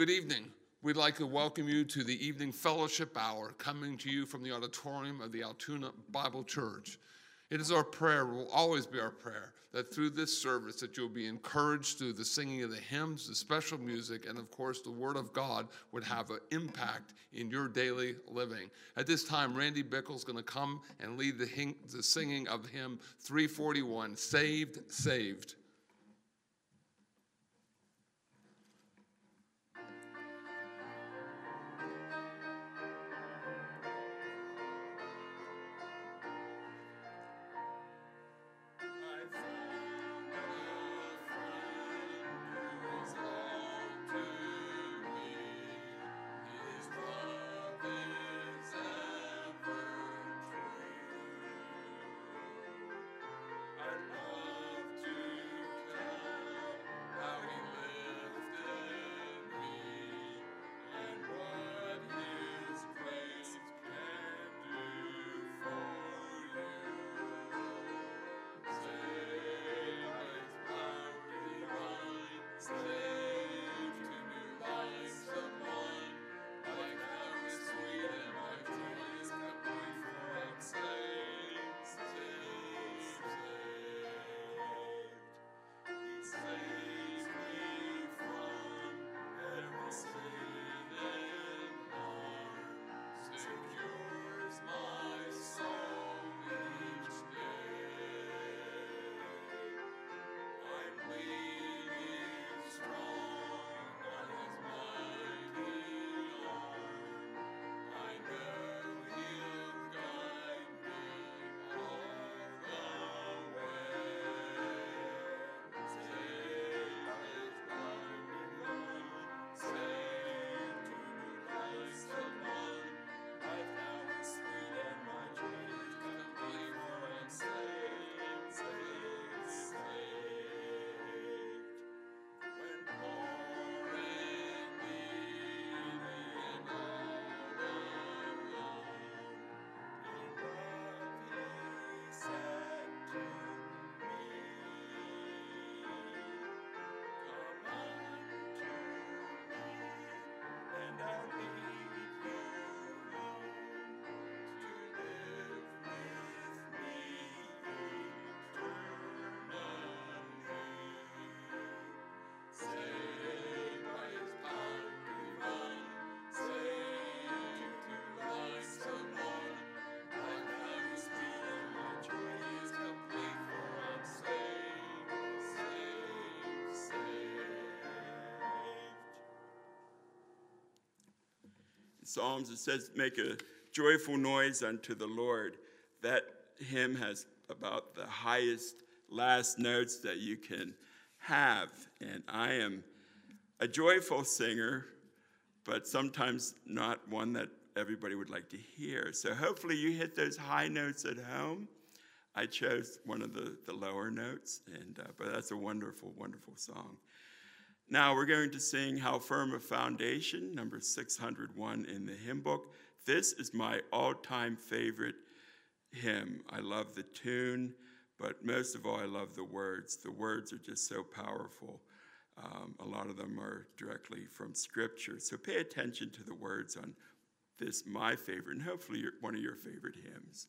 Good evening. We'd like to welcome you to the evening fellowship hour coming to you from the auditorium of the Altoona Bible Church. It is our prayer, will always be our prayer, that through this service that you'll be encouraged through the singing of the hymns, the special music, and of course the Word of God would have an impact in your daily living. At this time, Randy Bickle's going to come and lead the singing of hymn 341, Saved, Saved. Psalms, it says, make a joyful noise unto the Lord. That hymn has about the highest last notes that you can have. And I am a joyful singer, but sometimes not one that everybody would like to hear. So hopefully you hit those high notes at home. I chose one of the lower notes, but that's a wonderful, wonderful song. Now we're going to sing How Firm a Foundation, number 601 in the hymn book. This is my all-time favorite hymn. I love the tune, but most of all, I love the words. The words are just so powerful. A lot of them are directly from Scripture. So pay attention to the words on this, my favorite, and hopefully one of your favorite hymns.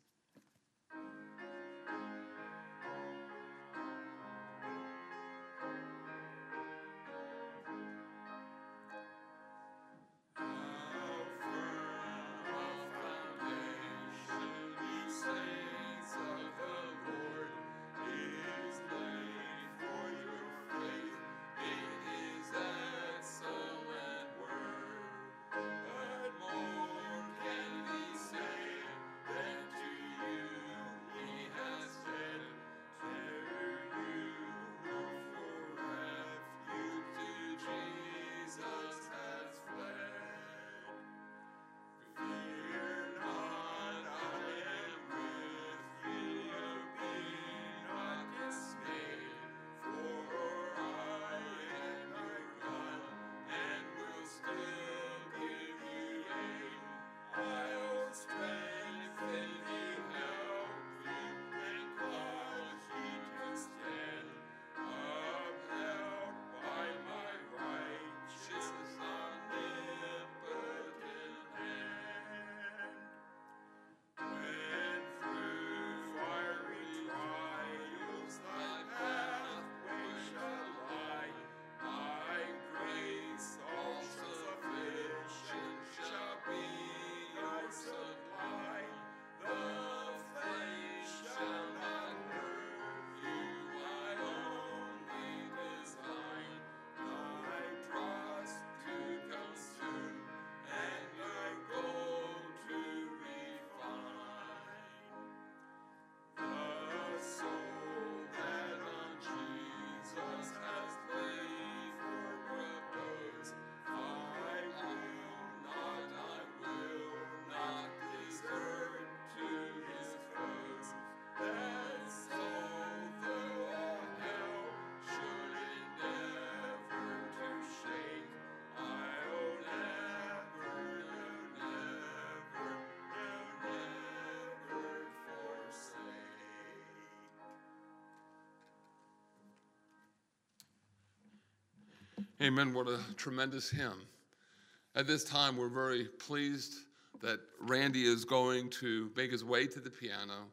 Amen. What a tremendous hymn. At this time, we're very pleased that Randy is going to make his way to the piano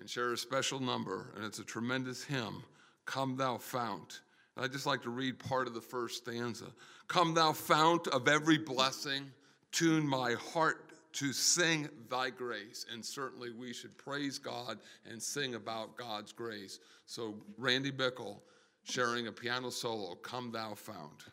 and share a special number, and it's a tremendous hymn, Come Thou Fount. And I'd just like to read part of the first stanza. Come thou fount of every blessing, tune my heart to sing thy grace. And certainly we should praise God and sing about God's grace. So Randy Bickle sharing a piano solo, Come Thou Fount.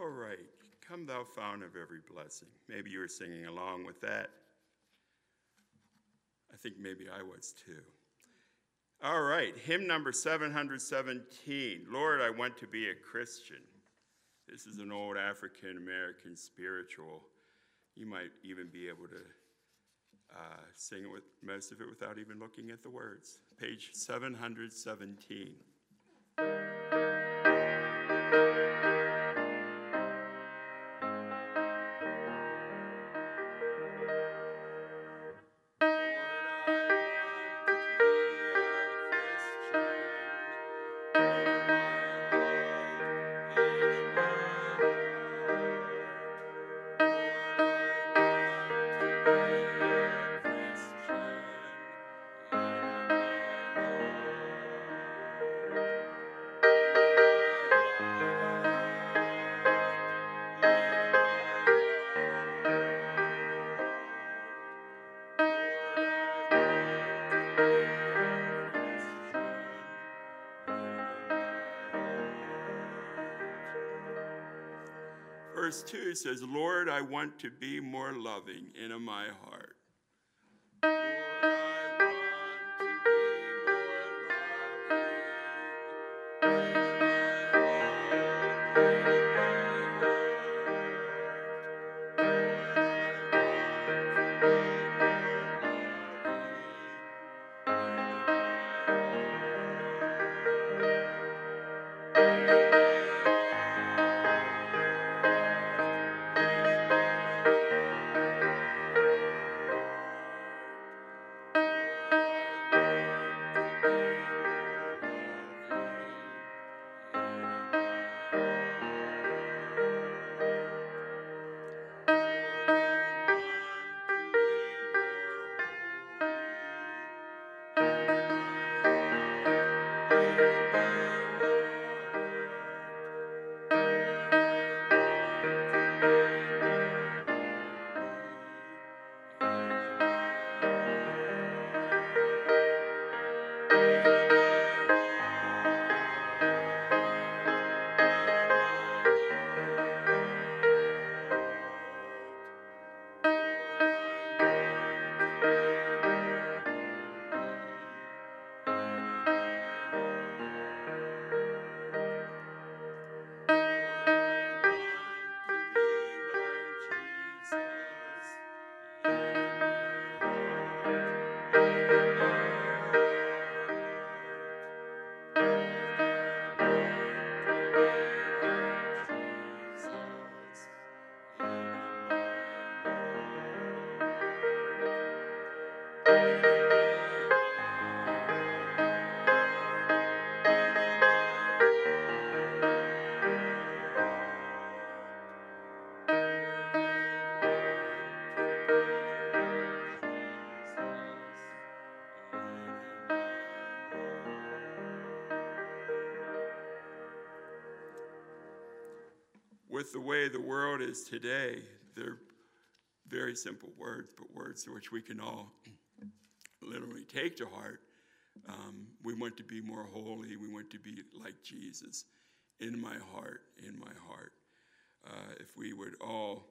All right, come thou fount of every blessing. Maybe you were singing along with that. I think maybe I was too. All right, hymn number 717, Lord, I Want to Be a Christian. This is an old African-American spiritual. You might even be able to sing it with most of it without even looking at the words. Page 717. verse 2 says, Lord, I want to be more loving in my heart. With the way the world is today, they're very simple words, but words which we can all literally take to heart. We want to be more holy. We want to be like Jesus. In my heart, in my heart. If we would all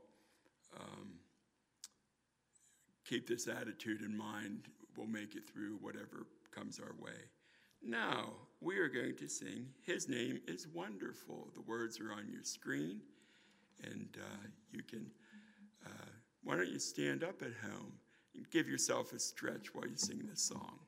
keep this attitude in mind, we'll make it through whatever comes our way. Now, we are going to sing, His Name is Wonderful. The words are on your screen. And you can, why don't you stand up at home and give yourself a stretch while you sing this song.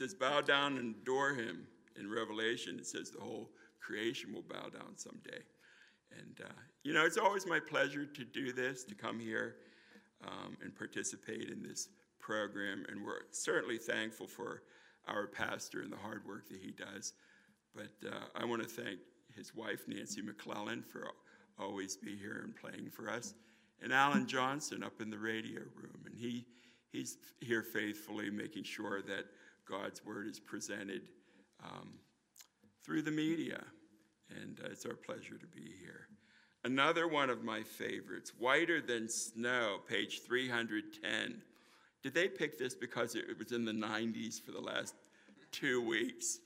It says, bow down and adore him in Revelation, it says the whole creation will bow down someday. And, you know, it's always my pleasure to do this, to come here and participate in this program. And we're certainly thankful for our pastor and the hard work that he does. But I want to thank his wife, Nancy McClellan, for always being here and playing for us. And Alan Johnson up in the radio room. And he's here faithfully making sure that God's word is presented through the media. And it's our pleasure to be here. Another one of my favorites, Whiter Than Snow, page 310. Did they pick this because it was in the 90s for the last 2 weeks?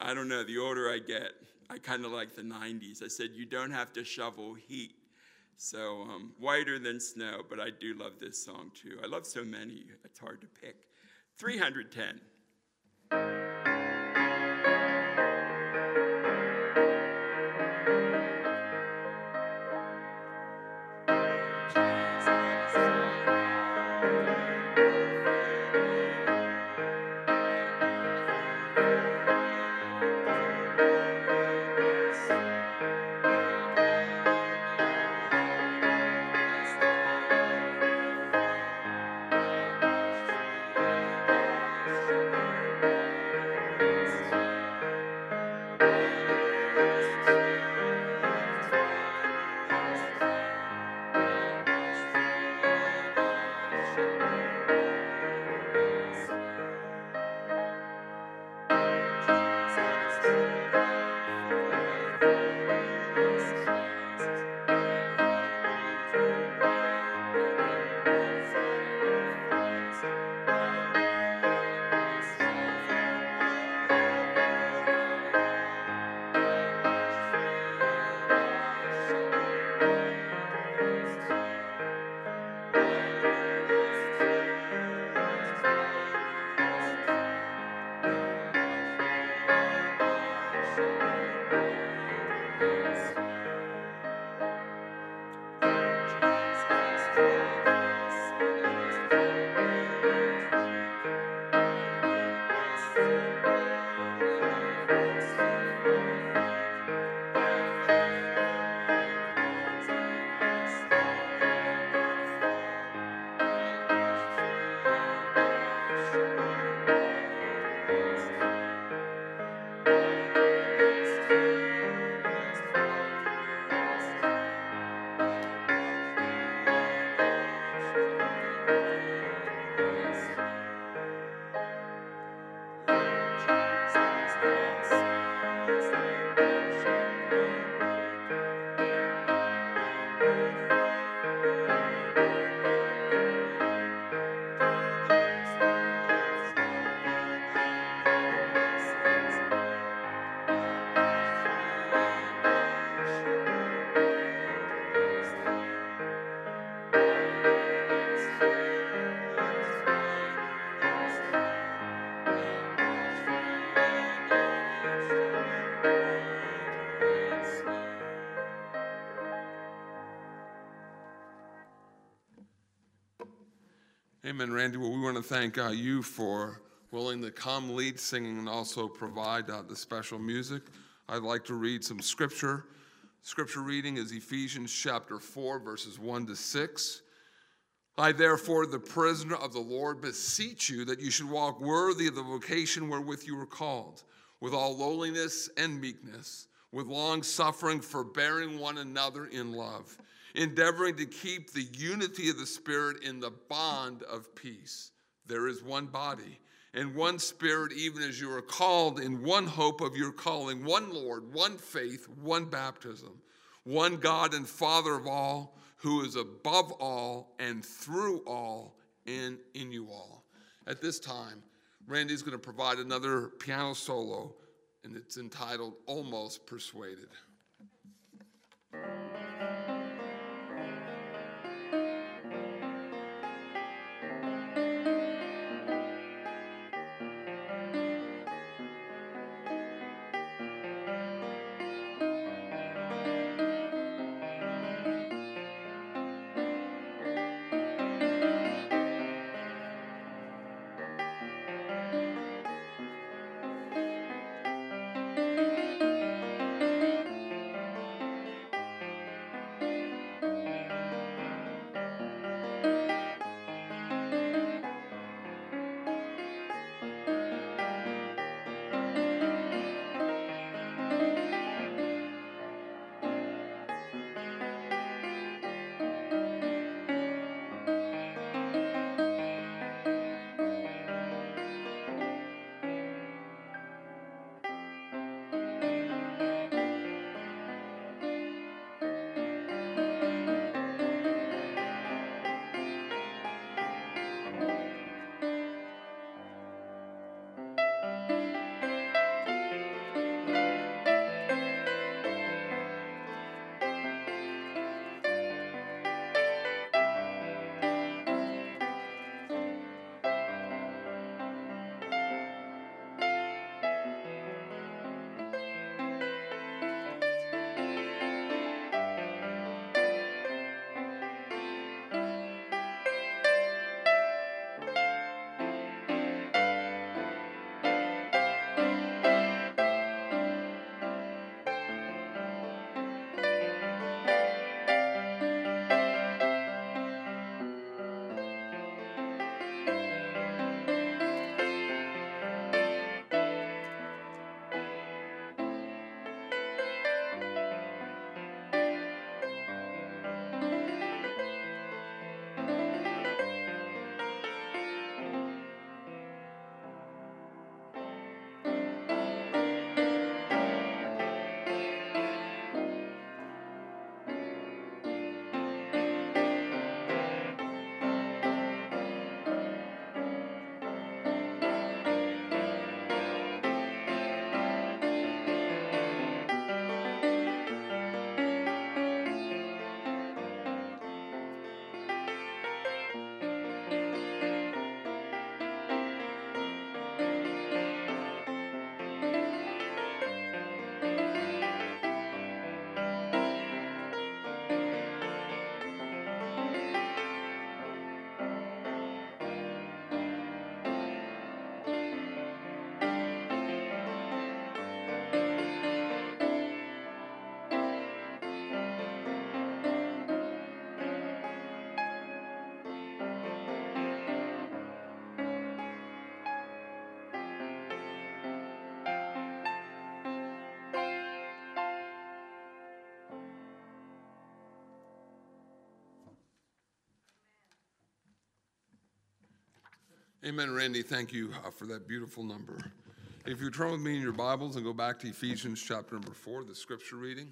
I don't know. The older I get, I kind of like the 90s. I said, you don't have to shovel heat. So Whiter Than Snow, but I do love this song, too. I love so many, it's hard to pick. 310. Amen, Randy. Well, we want to thank you for willing to come lead singing and also provide the special music. I'd like to read some scripture. Scripture reading is Ephesians chapter 4, verses 1 to 6. I, therefore, the prisoner of the Lord, beseech you that you should walk worthy of the vocation wherewith you were called, with all lowliness and meekness, with long suffering, forbearing one another in love, endeavoring to keep the unity of the Spirit in the bond of peace. There is one body and one Spirit, even as you are called in one hope of your calling, one Lord, one faith, one baptism, one God and Father of all, who is above all and through all and in you all. At this time, Randy's going to provide another piano solo, and it's entitled Almost Persuaded. Amen, Randy. Thank you for that beautiful number. If you turn with me in your Bibles and go back to Ephesians chapter number 4, the scripture reading.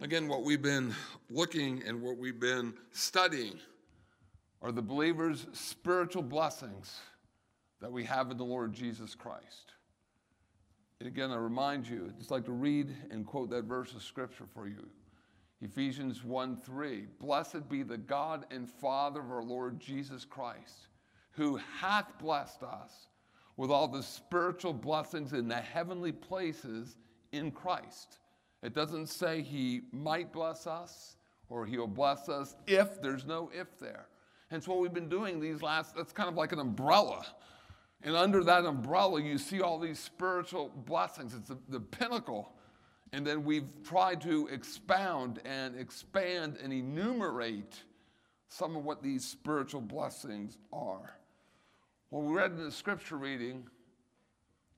Again, what we've been looking and what we've been studying are the believers' spiritual blessings that we have in the Lord Jesus Christ. And again, I remind you, I'd just like to read and quote that verse of scripture for you. Ephesians 1:3, "Blessed be the God and Father of our Lord Jesus Christ, who hath blessed us with all the spiritual blessings in the heavenly places in Christ." It doesn't say he might bless us or he'll bless us if. There's no if there. And so what we've been doing these last, that's kind of like an umbrella. And under that umbrella, you see all these spiritual blessings. It's the pinnacle. And then we've tried to expound and expand and enumerate some of what these spiritual blessings are. Well, we read in the scripture reading,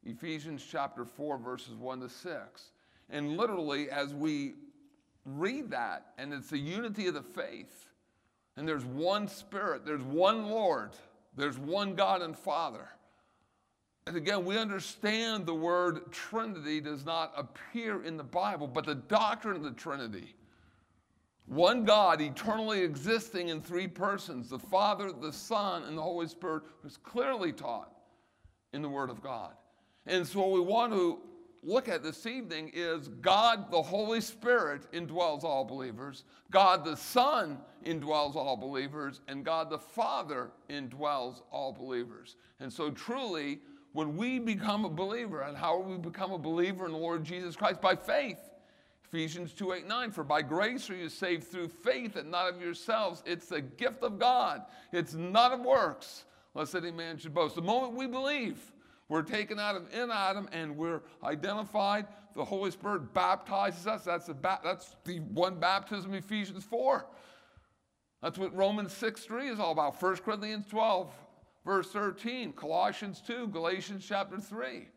Ephesians chapter 4, verses 1-6. And literally, as we read that, and it's the unity of the faith, and there's one Spirit, there's one Lord, there's one God and Father. And again, we understand the word Trinity does not appear in the Bible, but the doctrine of the Trinity, one God eternally existing in three persons, the Father, the Son, and the Holy Spirit, was clearly taught in the Word of God. And so what we want to look at this evening is God the Holy Spirit indwells all believers, God the Son indwells all believers, and God the Father indwells all believers. And so truly, when we become a believer, and how we become a believer in the Lord Jesus Christ? By faith. Ephesians 2:8-9, "For by grace are you saved through faith, and not of yourselves. It's the gift of God. It's not of works, lest any man should boast." The moment we believe, we're taken out of in Adam, and we're identified. The Holy Spirit baptizes us. That's the one baptism, Ephesians 4. That's what Romans 6:3 is all about. 1 Corinthians 12, verse 13. Colossians 2, Galatians chapter 3.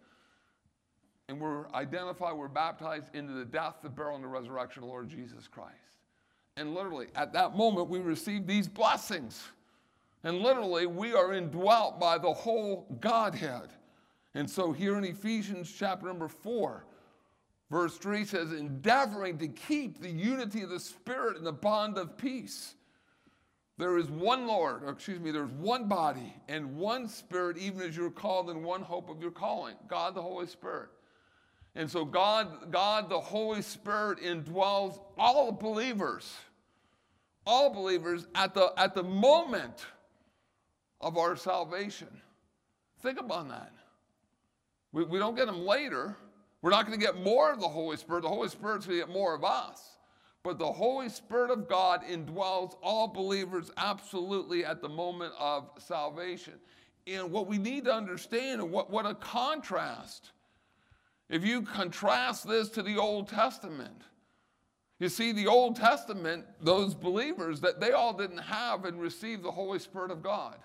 And we're identified, we're baptized into the death, the burial, and the resurrection of the Lord Jesus Christ. And literally, at that moment, we receive these blessings. And literally, we are indwelt by the whole Godhead. And so here in Ephesians chapter number 4, verse 3 says, "Endeavoring to keep the unity of the Spirit in the bond of peace. There is one Lord," or excuse me, "there's one body and one Spirit, even as you're called in one hope of your calling." God the Holy Spirit. And so God, the Holy Spirit indwells all believers at the moment of our salvation. Think about that. We don't get them later. We're not going to get more of the Holy Spirit. The Holy Spirit's going to get more of us. But the Holy Spirit of God indwells all believers absolutely at the moment of salvation. And what we need to understand, and what a contrast. If you contrast this to the Old Testament, you see the Old Testament, those believers, that they all didn't have and receive the Holy Spirit of God.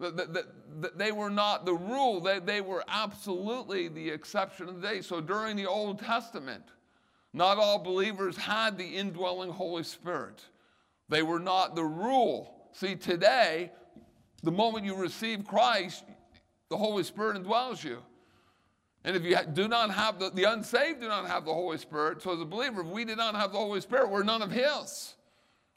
That they were not the rule. They were absolutely the exception of the day. So during the Old Testament, not all believers had the indwelling Holy Spirit. They were not the rule. See, today, the moment you receive Christ, the Holy Spirit indwells you. And if you do not have the unsaved do not have the Holy Spirit, so as a believer, if we did not have the Holy Spirit, we're none of His.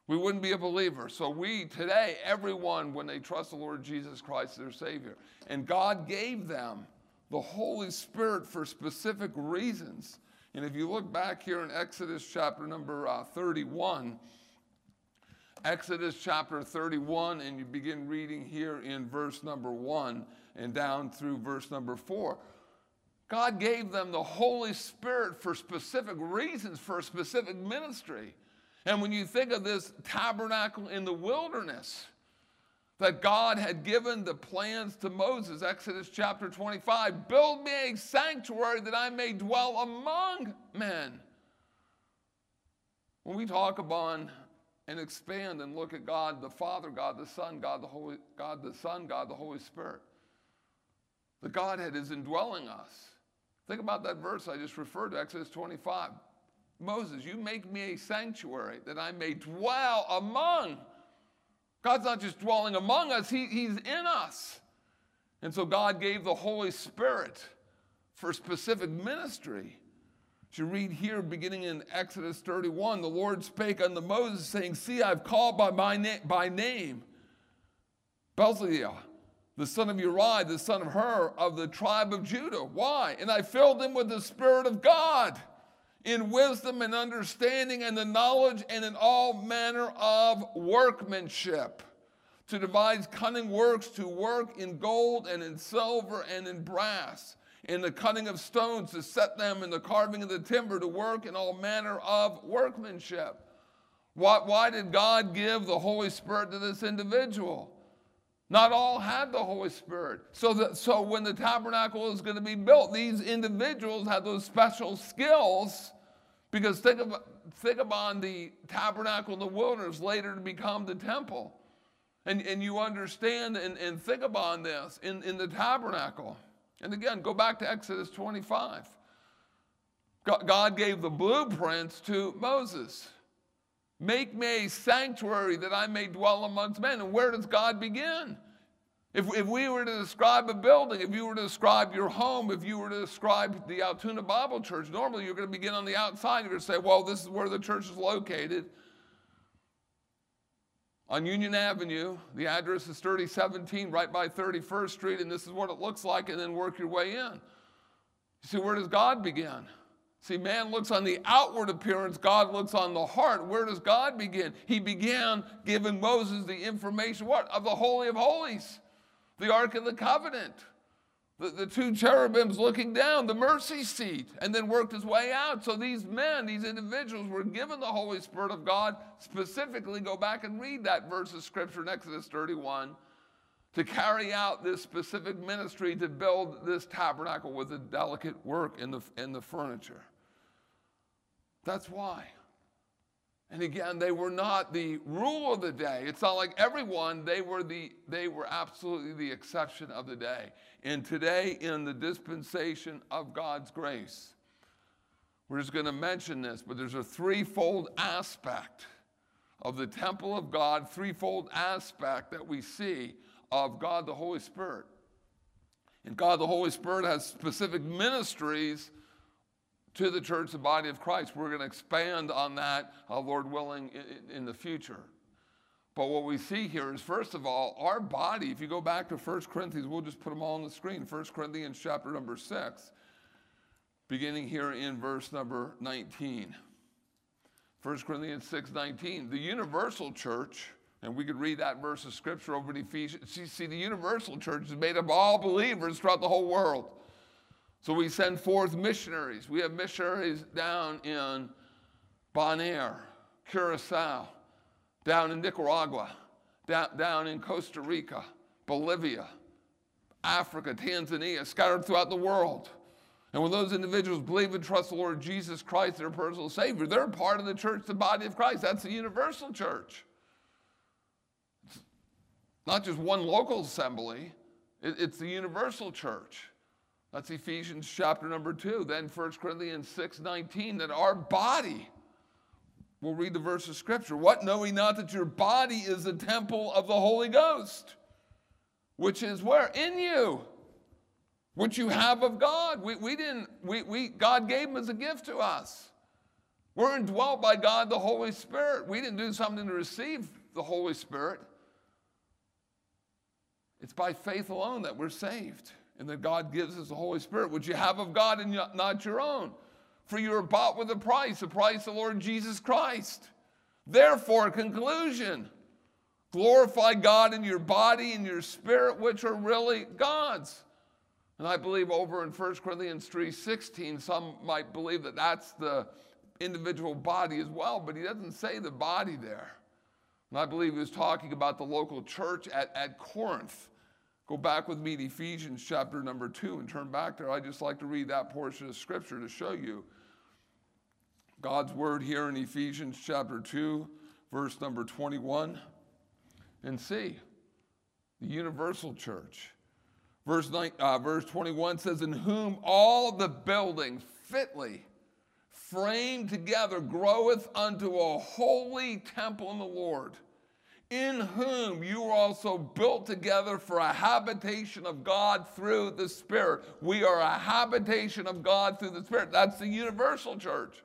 We wouldn't be a believer. So we, today, everyone, when they trust the Lord Jesus Christ as their Savior, and God gave them the Holy Spirit for specific reasons. And if you look back here in Exodus chapter number 31, Exodus chapter 31, and you begin reading here in verse number 1 and down through verse number 4. God gave them the Holy Spirit for specific reasons, for a specific ministry. And when you think of this tabernacle in the wilderness that God had given the plans to Moses, Exodus chapter 25, "Build me a sanctuary that I may dwell among men." When we talk upon and expand and look at God the Father, God the Son, God the Holy Spirit, the Godhead is indwelling us. Think about that verse I just referred to, Exodus 25. "Moses, you make me a sanctuary that I may dwell among God's not just dwelling among us, He's in us. And so God gave the Holy Spirit for specific ministry. As you read here, beginning in Exodus 31, the Lord spake unto Moses, saying, See, I've called by my name Bezalel, the son of Uri, the son of Hur, of the tribe of Judah. Why? And I filled him with the Spirit of God, in wisdom and understanding and the knowledge and in all manner of workmanship, to devise cunning works, to work in gold and in silver and in brass, in the cutting of stones, to set them, in the carving of the timber, to work in all manner of workmanship. Why did God give the Holy Spirit to this individual? Not all had the Holy Spirit. So when the tabernacle is going to be built, these individuals had those special skills. Because think about the tabernacle in the wilderness later to become the temple. And you understand and think about this in the tabernacle. And again, go back to Exodus 25. God gave the blueprints to Moses. Make me a sanctuary that I may dwell amongst men. And where does God begin? If we were to describe a building, if you were to describe your home, if you were to describe the Altoona Bible Church, normally you're going to begin on the outside. You're going to say, well, this is where the church is located. On Union Avenue, the address is 3017, right by 31st Street, and this is what it looks like, and then work your way in. You see, where does God begin? See, man looks on the outward appearance. God looks on the heart. Where does God begin? He began giving Moses the information, what? Of the Holy of Holies, the Ark of the Covenant, the two cherubims looking down, the mercy seat, and then worked his way out. So these men, these individuals were given the Holy Spirit of God specifically. Go back and read that verse of Scripture in Exodus 31 to carry out this specific ministry to build this tabernacle with the delicate work in the furniture. That's why. And again, they were not the rule of the day. It's not like everyone. They were absolutely the exception of the day. And today, in the dispensation of God's grace, we're just going to mention this, but there's a threefold aspect of the temple of God, threefold aspect that we see of God the Holy Spirit. And God the Holy Spirit has specific ministries to the church, the body of Christ. We're going to expand on that, Lord willing, in the future. But what we see here is, first of all, our body. If you go back to 1 Corinthians, we'll just put them all on the screen. 1 Corinthians chapter number 6, beginning here in verse number 19. 1 Corinthians 6:19. The universal church, and we could read that verse of Scripture over in Ephesians. You see, the universal church is made up of all believers throughout the whole world. So we send forth missionaries. We have missionaries down in Bonaire, Curaçao, down in Nicaragua, down in Costa Rica, Bolivia, Africa, Tanzania, scattered throughout the world. And when those individuals believe and trust the Lord Jesus Christ, their personal Savior, they're part of the church, the body of Christ. That's the universal church. It's not just one local assembly. It's the universal church. That's Ephesians chapter number 2. Then 1 Corinthians 6:19, that our body, we'll read the verse of Scripture. What? Know ye not that your body is the temple of the Holy Ghost, which is where? In you, which you have of God. God gave him as a gift to us. We're indwelt by God the Holy Spirit. We didn't do something to receive the Holy Spirit. It's by faith alone that we're saved. And that God gives us the Holy Spirit, which you have of God and not your own. For you are bought with a price of the Lord Jesus Christ. Therefore, conclusion, glorify God in your body and your spirit, which are really God's. And I believe over in 1 Corinthians 3:16, some might believe that that's the individual body as well, but he doesn't say the body there. And I believe he was talking about the local church at Corinth. Go back with me to Ephesians chapter number 2 and turn back there. I just like to read that portion of Scripture to show you God's word here in Ephesians chapter 2, verse number 21. And see, the universal church. Verse 21 says, in whom all the building fitly framed together groweth unto a holy temple in the Lord, in whom you are also built together for a habitation of God through the Spirit. We are a habitation of God through the Spirit. That's the universal church.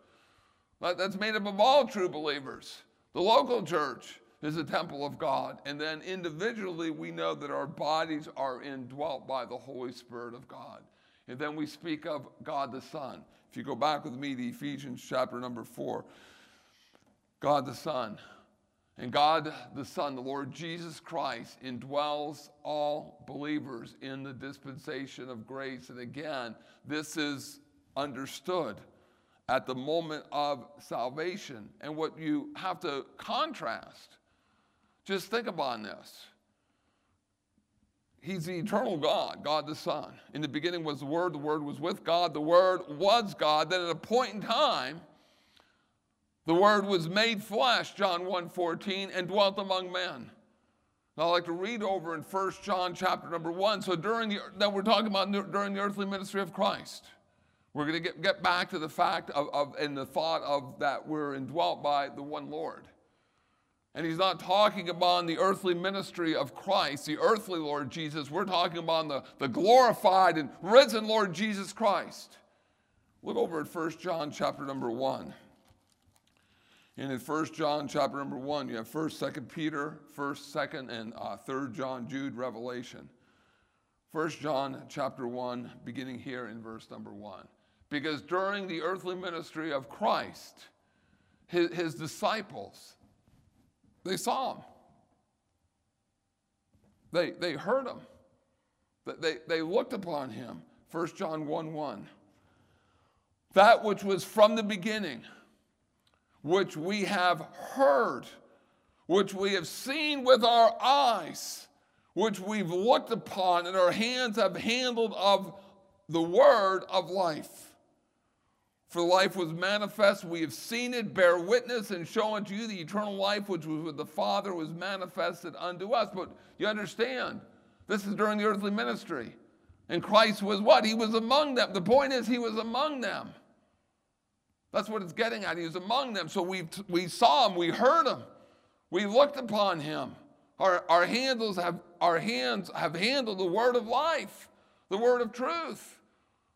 That's made up of all true believers. The local church is a temple of God. And then individually, we know that our bodies are indwelt by the Holy Spirit of God. And then we speak of God the Son. If you go back with me to Ephesians chapter number 4, God the Son. And God the Son, the Lord Jesus Christ, indwells all believers in the dispensation of grace. And again, this is understood at the moment of salvation. And what you have to contrast, just think upon this. He's the eternal God, God the Son. In the beginning was the Word was with God, the Word was God. Then at a point in time, the Word was made flesh, John 1:14, and dwelt among men. Now, I'd like to read over in 1 John chapter number 1. So we're talking about during the earthly ministry of Christ. We're going to get back to the fact and the thought of that we're indwelt by the one Lord. And he's not talking about the earthly ministry of Christ, the earthly Lord Jesus. We're talking about the glorified and risen Lord Jesus Christ. Look over at 1 John chapter number 1. And in 1 John chapter number 1, you have 1st, 2nd Peter, 1st, 2nd, and 3rd John, Jude, Revelation. 1 John chapter 1, beginning here in verse number 1. Because during the earthly ministry of Christ, his disciples, they saw him. They heard him. They looked upon him. 1 John 1:1. That which was from the beginning, which we have heard, which we have seen with our eyes, which we've looked upon, and our hands have handled of the word of life. For life was manifest, we have seen it, bear witness, and show unto you the eternal life which was with the Father was manifested unto us. But you understand, this is during the earthly ministry. And Christ was what? He was among them. The point is, he was among them. That's what it's getting at. He was among them. So we saw him, we heard him, we looked upon him. Our hands have handled the word of life, the word of truth.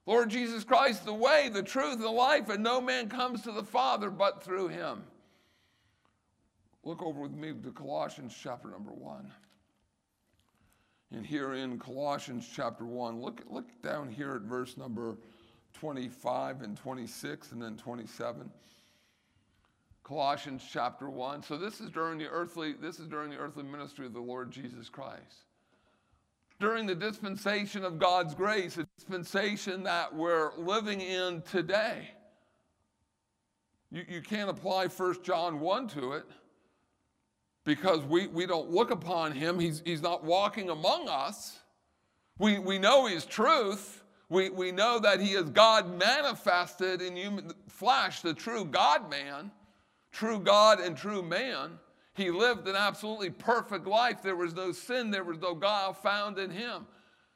Lord Jesus Christ, the way, the truth, and the life, and no man comes to the Father but through him. Look over with me to Colossians chapter number 1. And here in Colossians chapter 1, look down here at verse number 25 and 26 and then 27. Colossians chapter 1. So this is during the earthly ministry of the Lord Jesus Christ. During the dispensation of God's grace, a dispensation that we're living in today. You can't apply 1 John 1 to it because we don't look upon him. He's not walking among us. We know his truth. We know that he is God manifested in human flesh, the true God-man, true God and true man. He lived an absolutely perfect life. There was no sin. There was no guile found in him.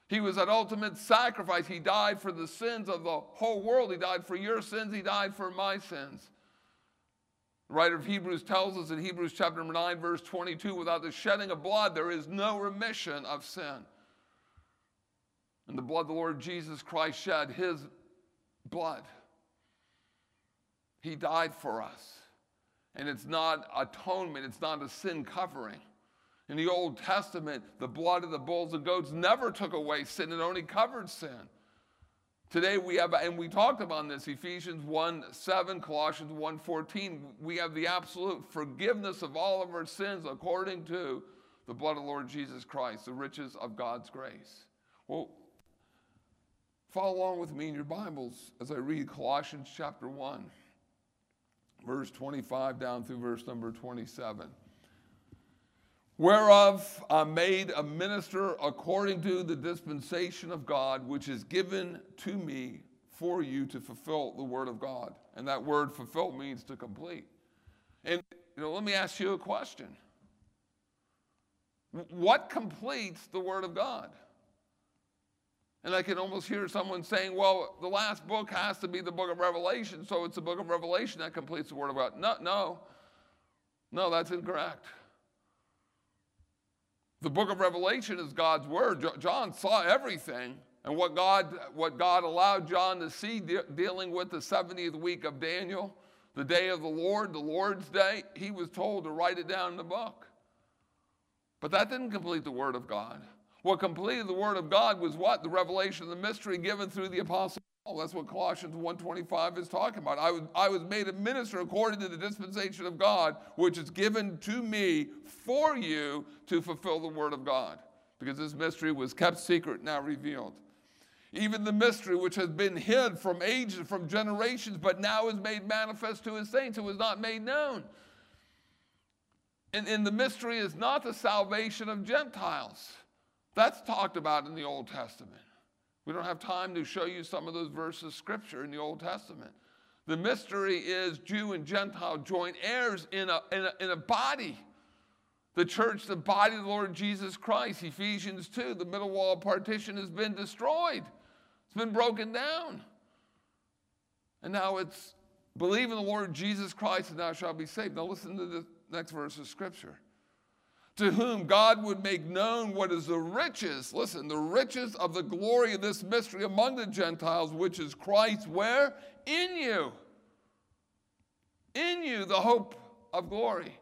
He was an ultimate sacrifice. He died for the sins of the whole world. He died for your sins. He died for my sins. The writer of Hebrews tells us in Hebrews chapter 9, verse 22, without the shedding of blood, there is no remission of sin. And the blood of the Lord Jesus Christ shed, his blood. He died for us. And it's not atonement, it's not a sin covering. In the Old Testament, the blood of the bulls and goats never took away sin, it only covered sin. Today we have, and we talked about this, Ephesians 1:7, Colossians 1:14, we have the absolute forgiveness of all of our sins according to the blood of the Lord Jesus Christ, the riches of God's grace. Well, follow along with me in your Bibles as I read Colossians chapter 1. Verse 25 down through verse number 27. Whereof I made a minister according to the dispensation of God, which is given to me for you to fulfill the word of God. And that word fulfill means to complete. And let me ask you a question. What completes the word of God? And I can almost hear someone saying, well, the last book has to be the book of Revelation, so it's the book of Revelation that completes the word of God. No, that's incorrect. The book of Revelation is God's word. John saw everything, and what God allowed John to see dealing with the 70th week of Daniel, the day of the Lord, the Lord's day, he was told to write it down in the book. But that didn't complete the word of God. What completed the word of God was what? The revelation of the mystery given through the Apostle Paul. That's what Colossians 1:25 is talking about. I was made a minister according to the dispensation of God, which is given to me for you to fulfill the word of God. Because this mystery was kept secret, now revealed. Even the mystery which has been hid from ages, from generations, but now is made manifest to his saints. It was not made known. And the mystery is not the salvation of Gentiles. That's talked about in the Old Testament. We don't have time to show you some of those verses of Scripture in the Old Testament. The mystery is Jew and Gentile joint heirs in a body. The church, the body of the Lord Jesus Christ. Ephesians 2, the middle wall partition has been destroyed. It's been broken down. And now it's believe in the Lord Jesus Christ and thou shalt be saved. Now listen to the next verse of Scripture. To whom God would make known what is the riches, listen, the riches of the glory of this mystery among the Gentiles, which is Christ, where? In you. In you, the hope of glory.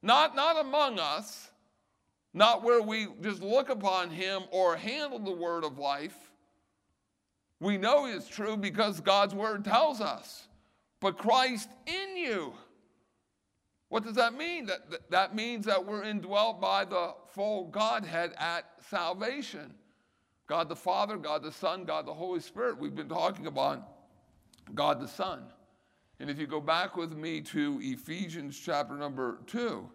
Not among us, not where we just look upon him or handle the word of life. We know it's true because God's word tells us. But Christ in you. What does that mean? That means that we're indwelt by the full Godhead at salvation. God the Father, God the Son, God the Holy Spirit. We've been talking about God the Son. And if you go back with me to Ephesians chapter number 2,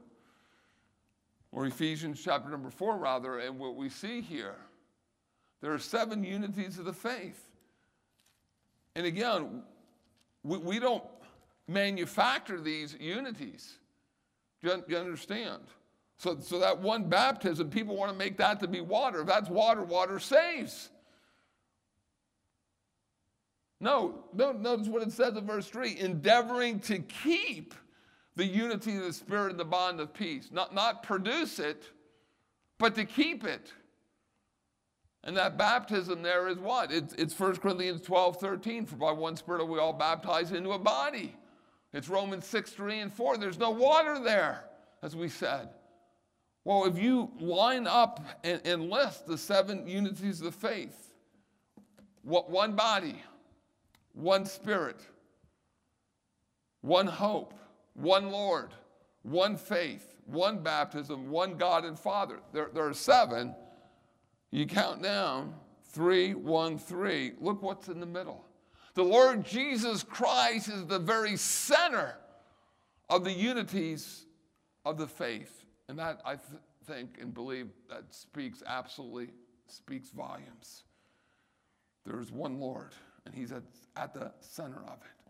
or Ephesians chapter number 4 rather, and what we see here, there are 7 unities of the faith. And again, we don't manufacture these unities. Do you understand? So that one baptism, people want to make that to be water. If that's water, water saves. No, notice what it says in verse 3. Endeavoring to keep the unity of the Spirit and the bond of peace. Not produce it, but to keep it. And that baptism there is what? It's 1 Corinthians 12:13. For by one Spirit are we all baptized into a body. It's Romans 6:3 and 4. There's no water there, as we said. Well, if you line up and list the 7 unities of the faith, one body, one Spirit, one hope, one Lord, one faith, one baptism, one God and Father. There are 7. You count down, 3, 1, 3. Look what's in the middle. The Lord Jesus Christ is the very center of the unities of the faith. And that, I think and believe, that speaks volumes. There is one Lord, and he's at the center of it.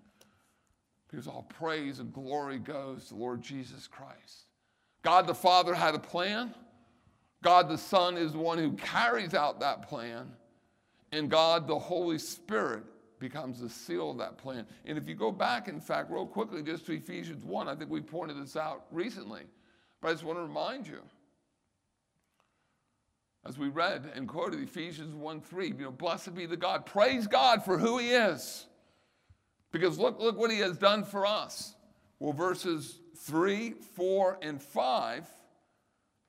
Because all praise and glory goes to the Lord Jesus Christ. God the Father had a plan. God the Son is the one who carries out that plan. And God the Holy Spirit becomes the seal of that plan. And if you go back, in fact, real quickly, just to Ephesians 1, I think we pointed this out recently, but I just want to remind you, as we read and quoted Ephesians 1:3, blessed be the God. Praise God for who he is, because look what he has done for us. Well, verses 3, 4, and 5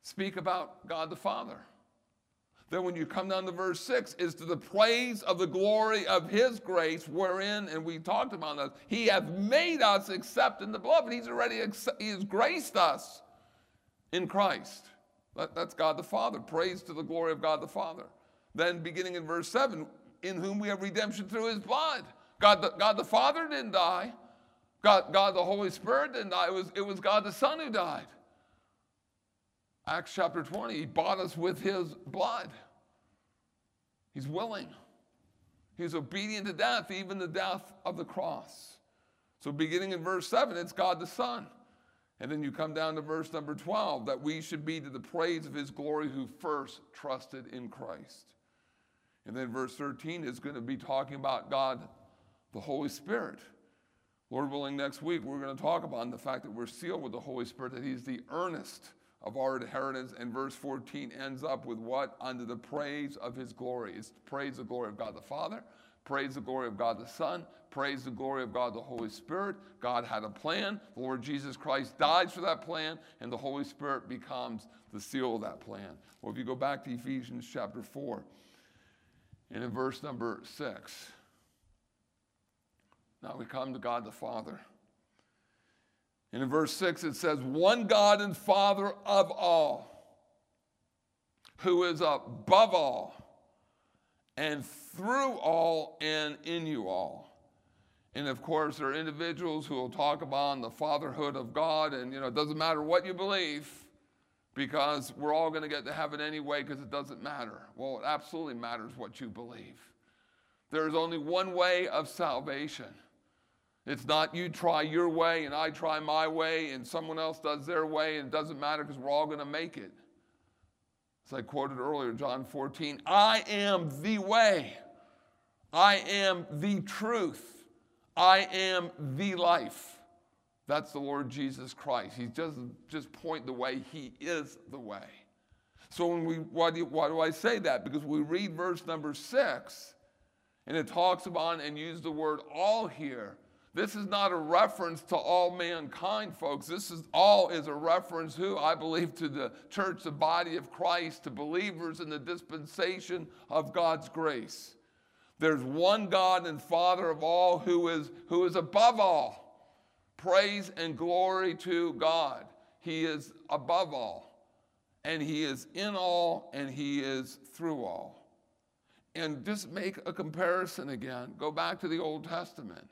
speak about God the Father. Then when you come down to verse 6, is to the praise of the glory of his grace, wherein, and we talked about that, he hath made us accept in the beloved. He has graced us in Christ. That's God the Father. Praise to the glory of God the Father. Then beginning in verse 7, in whom we have redemption through his blood. God the Father didn't die. God the Holy Spirit didn't die. It was God the Son who died. Acts chapter 20, he bought us with his blood. He's willing. He's obedient to death, even the death of the cross. So beginning in verse 7, it's God the Son. And then you come down to verse number 12, that we should be to the praise of his glory who first trusted in Christ. And then verse 13 is going to be talking about God, the Holy Spirit. Lord willing, next week we're going to talk about the fact that we're sealed with the Holy Spirit, that he's the earnest of our inheritance. And verse 14 ends up with what? Unto the praise of his glory. It's praise the glory of God the Father, praise the glory of God the Son, praise the glory of God the Holy Spirit. God had a plan. The Lord Jesus Christ died for that plan, and the Holy Spirit becomes the seal of that plan. Well, if you go back to Ephesians chapter 4, and in verse number 6, now we come to God the Father. And in verse 6 it says, one God and Father of all, who is above all, and through all, and in you all. And of course there are individuals who will talk about the fatherhood of God, and it doesn't matter what you believe, because we're all going to get to heaven anyway, because it doesn't matter. Well, it absolutely matters what you believe. There is only one way of salvation. It's not you try your way and I try my way and someone else does their way and it doesn't matter because we're all going to make it. As I quoted earlier, John 14, I am the way. I am the truth. I am the life. That's the Lord Jesus Christ. He doesn't just point the way. He is the way. So when why do I say that? Because we read verse number 6 and it talks about and uses the word all here. This is not a reference to all mankind, folks. This is all is a reference who I believe to the church, the body of Christ, to believers in the dispensation of God's grace. There's one God and Father of all who is above all. Praise and glory to God. He is above all, and he is in all, and he is through all. And just make a comparison again. Go back to the Old Testament.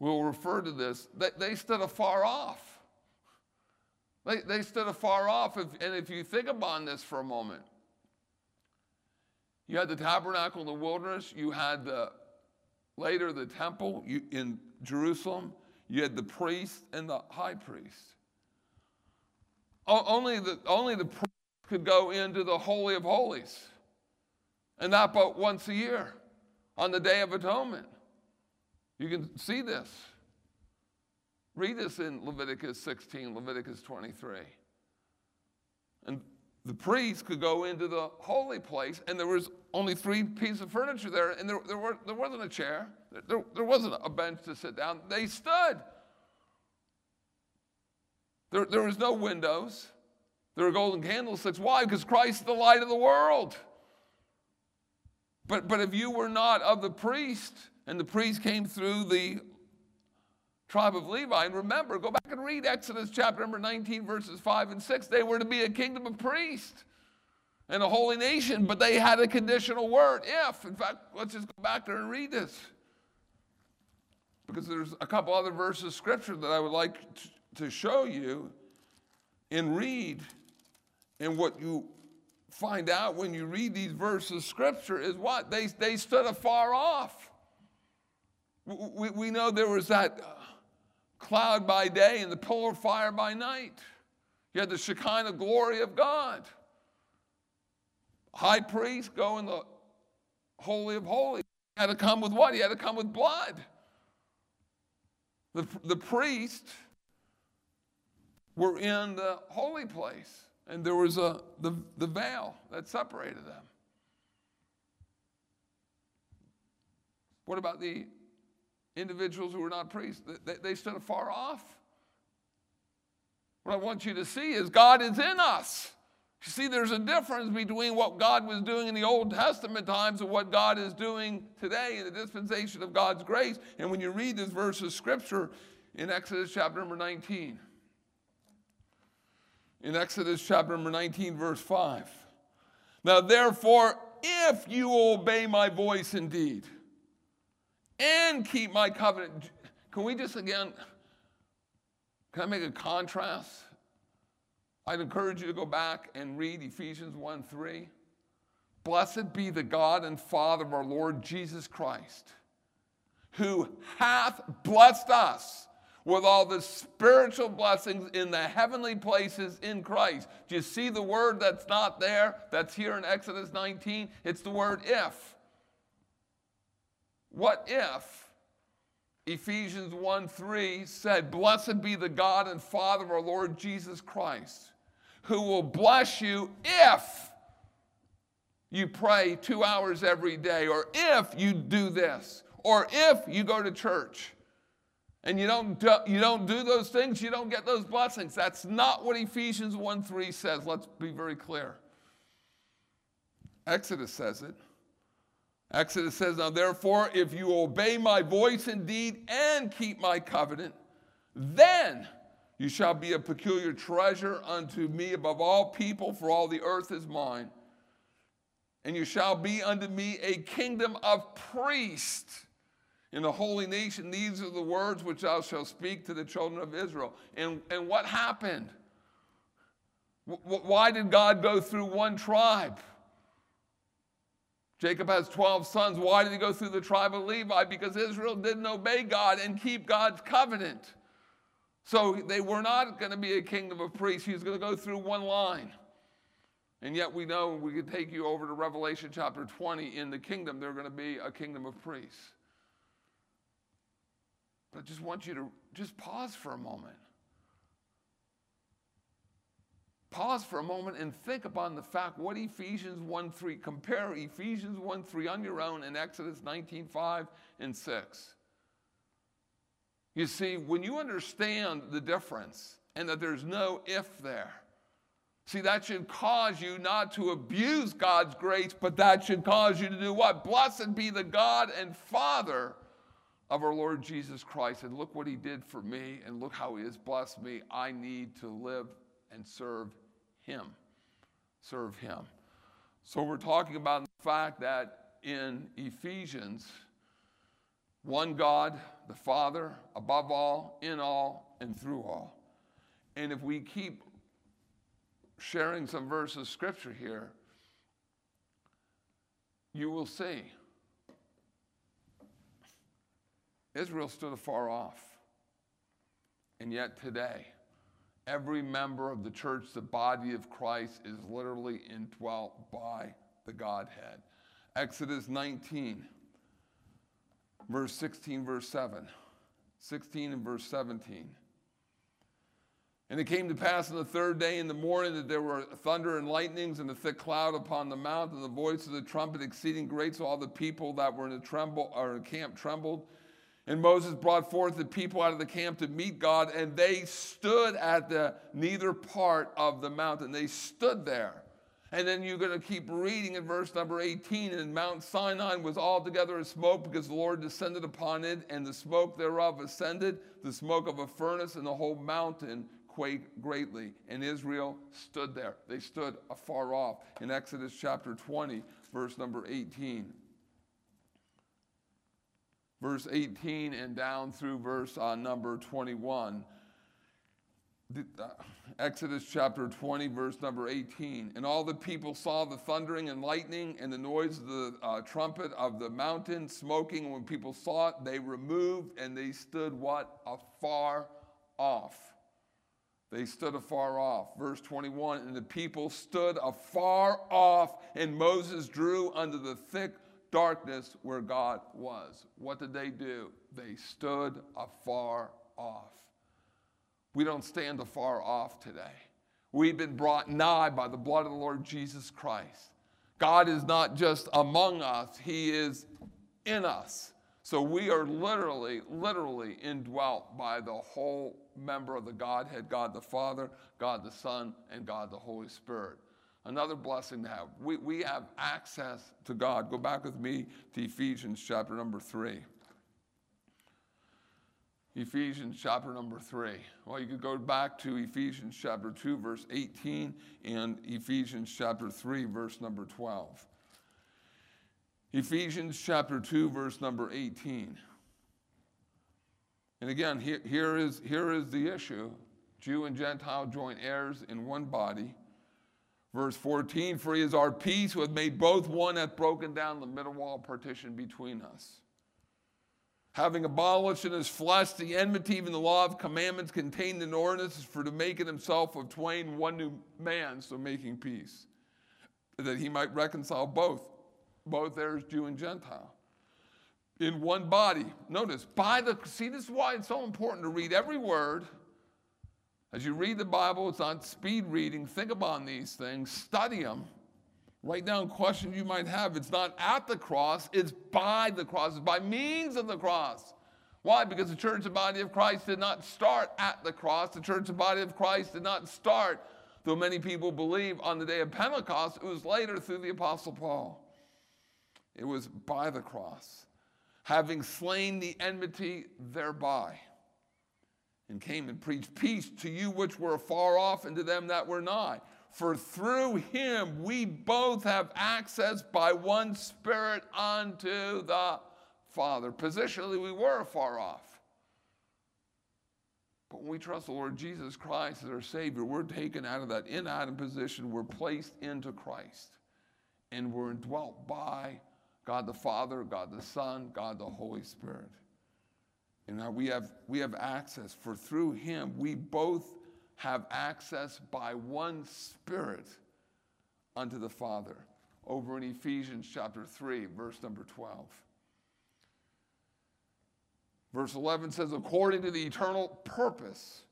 We'll refer to this, they stood afar off. They stood afar off, and if you think about this for a moment, you had the tabernacle in the wilderness, you had later the temple in Jerusalem, you had the priest and the high priest. Only the priest could go into the Holy of Holies, and that but once a year on the Day of Atonement. You can see this. Read this in Leviticus 16, Leviticus 23. And the priest could go into the holy place, and there was only 3 pieces of furniture there, and there wasn't a chair. There wasn't a bench to sit down. They stood. There was no windows. There were golden candlesticks. Why? Because Christ is the light of the world. But if you were not of the priest, and the priest came through the tribe of Levi. And remember, go back and read Exodus chapter number 19, verses 5 and 6. They were to be a kingdom of priests and a holy nation, but they had a conditional word, if. In fact, let's just go back there and read this, because there's a couple other verses of Scripture that I would like to show you and read. And what you find out when you read these verses of Scripture is what? They stood afar off. We know there was that cloud by day and the pillar of fire by night. You had the Shekinah glory of God. High priest go in the Holy of Holies. He had to come with what? He had to come with blood. The priests were in the holy place, and there was the veil that separated them. What about the individuals who were not priests? They stood afar off. What I want you to see is God is in us. You see, there's a difference between what God was doing in the Old Testament times and what God is doing today in the dispensation of God's grace. And when you read this verse of Scripture in Exodus chapter number 19, in Exodus chapter number 19, verse 5, now therefore, if you obey my voice indeed, and keep my covenant. Can we just again, can I make a contrast? I'd encourage you to go back and read Ephesians 1:3. Blessed be the God and Father of our Lord Jesus Christ, who hath blessed us with all the spiritual blessings in the heavenly places in Christ. Do you see the word that's not there? That's here in Exodus 19. It's the word if. What if Ephesians 1:3 said, blessed be the God and Father of our Lord Jesus Christ, who will bless you if you pray 2 hours every day, or if you do this, or if you go to church. And you don't do those things, you don't get those blessings. That's not what Ephesians 1:3 says. Let's be very clear. Exodus says it. Exodus says, now therefore, if you obey my voice indeed and keep my covenant, then you shall be a peculiar treasure unto me above all people, for all the earth is mine. And you shall be unto me a kingdom of priests in the holy nation. These are the words which thou shalt speak to the children of Israel. And what happened? Why did God go through one tribe? Jacob has 12 sons. Why did he go through the tribe of Levi? Because Israel didn't obey God and keep God's covenant. So they were not going to be a kingdom of priests. He was going to go through one line. And yet we know, we could take you over to Revelation chapter 20. In the kingdom, they're going to be a kingdom of priests. But I just want you to just pause for a moment. Pause for a moment and think upon the fact what Ephesians 1:3, compare Ephesians 1:3 on your own and Exodus 19:5 and 6. You see, when you understand the difference and that there's no if there, see, that should cause you not to abuse God's grace, but that should cause you to do what? Blessed be the God and Father of our Lord Jesus Christ. And look what he did for me, and look how he has blessed me. I need to live and serve him. Serve him. So we're talking about the fact that in Ephesians, one God, the Father, above all, in all, and through all. And if we keep sharing some verses of Scripture here, you will see Israel stood afar off, and yet today, every member of the church, the body of Christ, is literally indwelt by the Godhead. Exodus 19, verse 16, verse 7. 16 and verse 17. And it came to pass on the third day in the morning that there were thunder and lightnings and a thick cloud upon the mount, and the voice of the trumpet exceeding great, so all the people that were in the camp trembled. And Moses brought forth the people out of the camp to meet God, and they stood at the neither part of the mountain. They stood there. And then you're going to keep reading in verse number 18, and Mount Sinai was altogether a smoke, because the Lord descended upon it, and the smoke thereof ascended, the smoke of a furnace, and the whole mountain quaked greatly. And Israel stood there. They stood afar off. In Exodus chapter 20, verse number 18. Verse 18 and down through verse number 21. Exodus chapter 20, verse number 18. And all the people saw the thundering and lightning and the noise of the trumpet of the mountain smoking. And when people saw it, they removed, and they stood what? Afar off. They stood afar off. Verse 21, and the people stood afar off, and Moses drew under the thick darkness where God was. What did they do? They stood afar off. We don't stand afar off today. We've been brought nigh by the blood of the Lord Jesus Christ. God is not just among us, he is in us. So we are literally indwelt by the whole member of the Godhead, God the Father, God the Son, and God the Holy Spirit. Another blessing to have. We have access to God. Go back with me to Ephesians chapter number 3. Ephesians chapter number 3. Well, you could go back to Ephesians chapter 2, verse 18, and Ephesians chapter 3, verse number 12. Ephesians chapter 2, verse number 18. And again, here is the issue. Jew and Gentile joint heirs in one body. Verse 14, for he is our peace, who hath made both one, hath broken down the middle wall partition between us. Having abolished in his flesh the enmity, even the law of commandments contained in ordinances, for to make in himself of twain one new man, so making peace, that he might reconcile both heirs, Jew and Gentile, in one body. Notice, see, this is why it's so important to read every word As you read the Bible, it's on speed reading. Think about these things. Study them. Write down questions you might have. It's not at the cross. It's by the cross. It's by means of the cross. Why? Because the church, the body of Christ, did not start at the cross. The church, the body of Christ, did not start, though many people believe, on the day of Pentecost. It was later through the Apostle Paul. It was by the cross, having slain the enmity thereby, and came and preached peace to you which were afar off and to them that were nigh. For through him we both have access by one Spirit unto the Father. Positionally, we were afar off. But when we trust the Lord Jesus Christ as our Savior, we're taken out of that in-Adam position. We're placed into Christ. And we're indwelt by God the Father, God the Son, God the Holy Spirit. And now we have access. For through him we both have access by one Spirit unto the Father. Over in Ephesians chapter 3, verse number 12. Verse 11 says, according to the eternal purpose,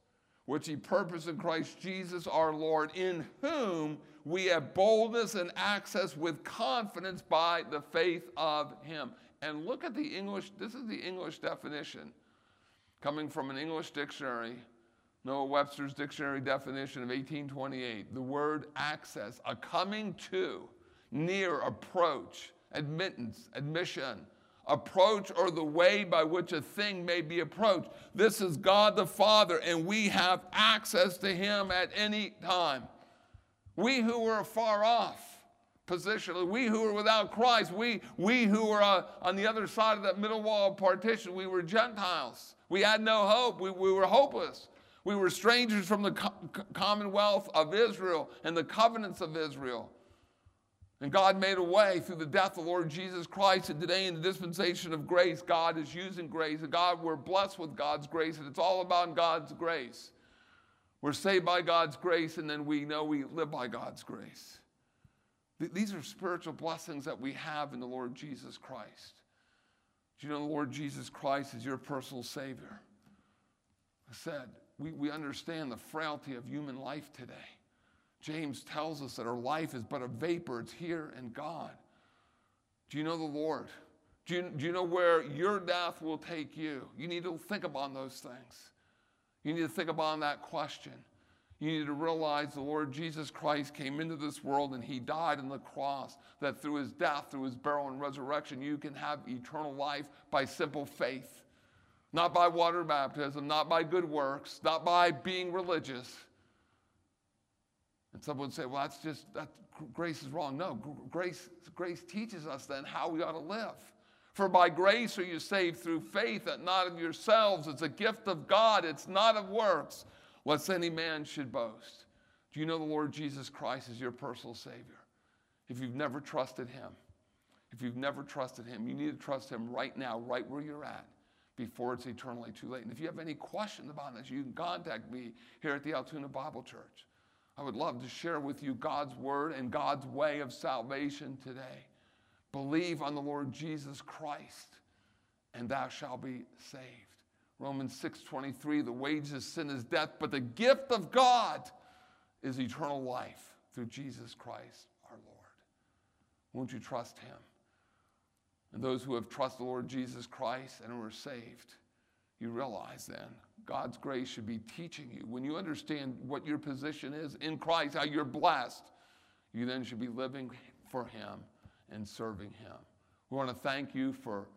which he purposed in Christ Jesus our Lord, in whom we have boldness and access with confidence by the faith of him. And look at the English. This is the English definition, coming from an English dictionary, Noah Webster's dictionary definition of 1828. The word access, a coming to, near, approach, admittance, admission, approach, or the way by which a thing may be approached. This is God the Father, and we have access to him at any time. We who were afar off, positionally, we who were without Christ, we who were on the other side of that middle wall of partition, we were Gentiles. We had no hope. We were hopeless. We were strangers from the commonwealth of Israel and the covenants of Israel. And God made a way through the death of the Lord Jesus Christ. And today in the dispensation of grace, God is using grace. And God, we're blessed with God's grace. And it's all about God's grace. We're saved by God's grace. And then we know we live by God's grace. These are spiritual blessings that we have in the Lord Jesus Christ. Do you know the Lord Jesus Christ is your personal Savior? I said, we understand the frailty of human life today. James tells us that our life is but a vapor. It's here and gone. Do you know the Lord? Do you know where your death will take you? You need to think upon those things. You need to think upon that question. You need to realize the Lord Jesus Christ came into this world and he died on the cross, that through his death, through his burial and resurrection, you can have eternal life by simple faith. Not by water baptism, not by good works, not by being religious. And someone would say, well, that grace is wrong. No, grace teaches us then how we ought to live. For by grace are you saved through faith, that not of yourselves. It's a gift of God. It's not of works, lest any man should boast. Do you know the Lord Jesus Christ is your personal Savior? If you've never trusted him, you need to trust him right now, right where you're at, before it's eternally too late. And if you have any questions about this, you can contact me here at the Altoona Bible Church. I would love to share with you God's word and God's way of salvation today. Believe on the Lord Jesus Christ, and thou shalt be saved. Romans 6:23, the wages of sin is death, but the gift of God is eternal life through Jesus Christ our Lord. Won't you trust him? And those who have trusted the Lord Jesus Christ and were saved, you realize then God's grace should be teaching you. When you understand what your position is in Christ, how you're blessed, you then should be living for him and serving him. We want to thank you for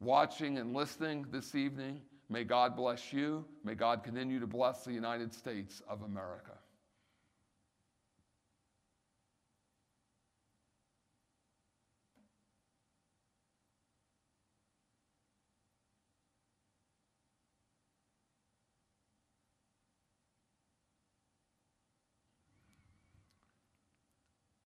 watching and listening this evening. May God bless you. May God continue to bless the United States of America.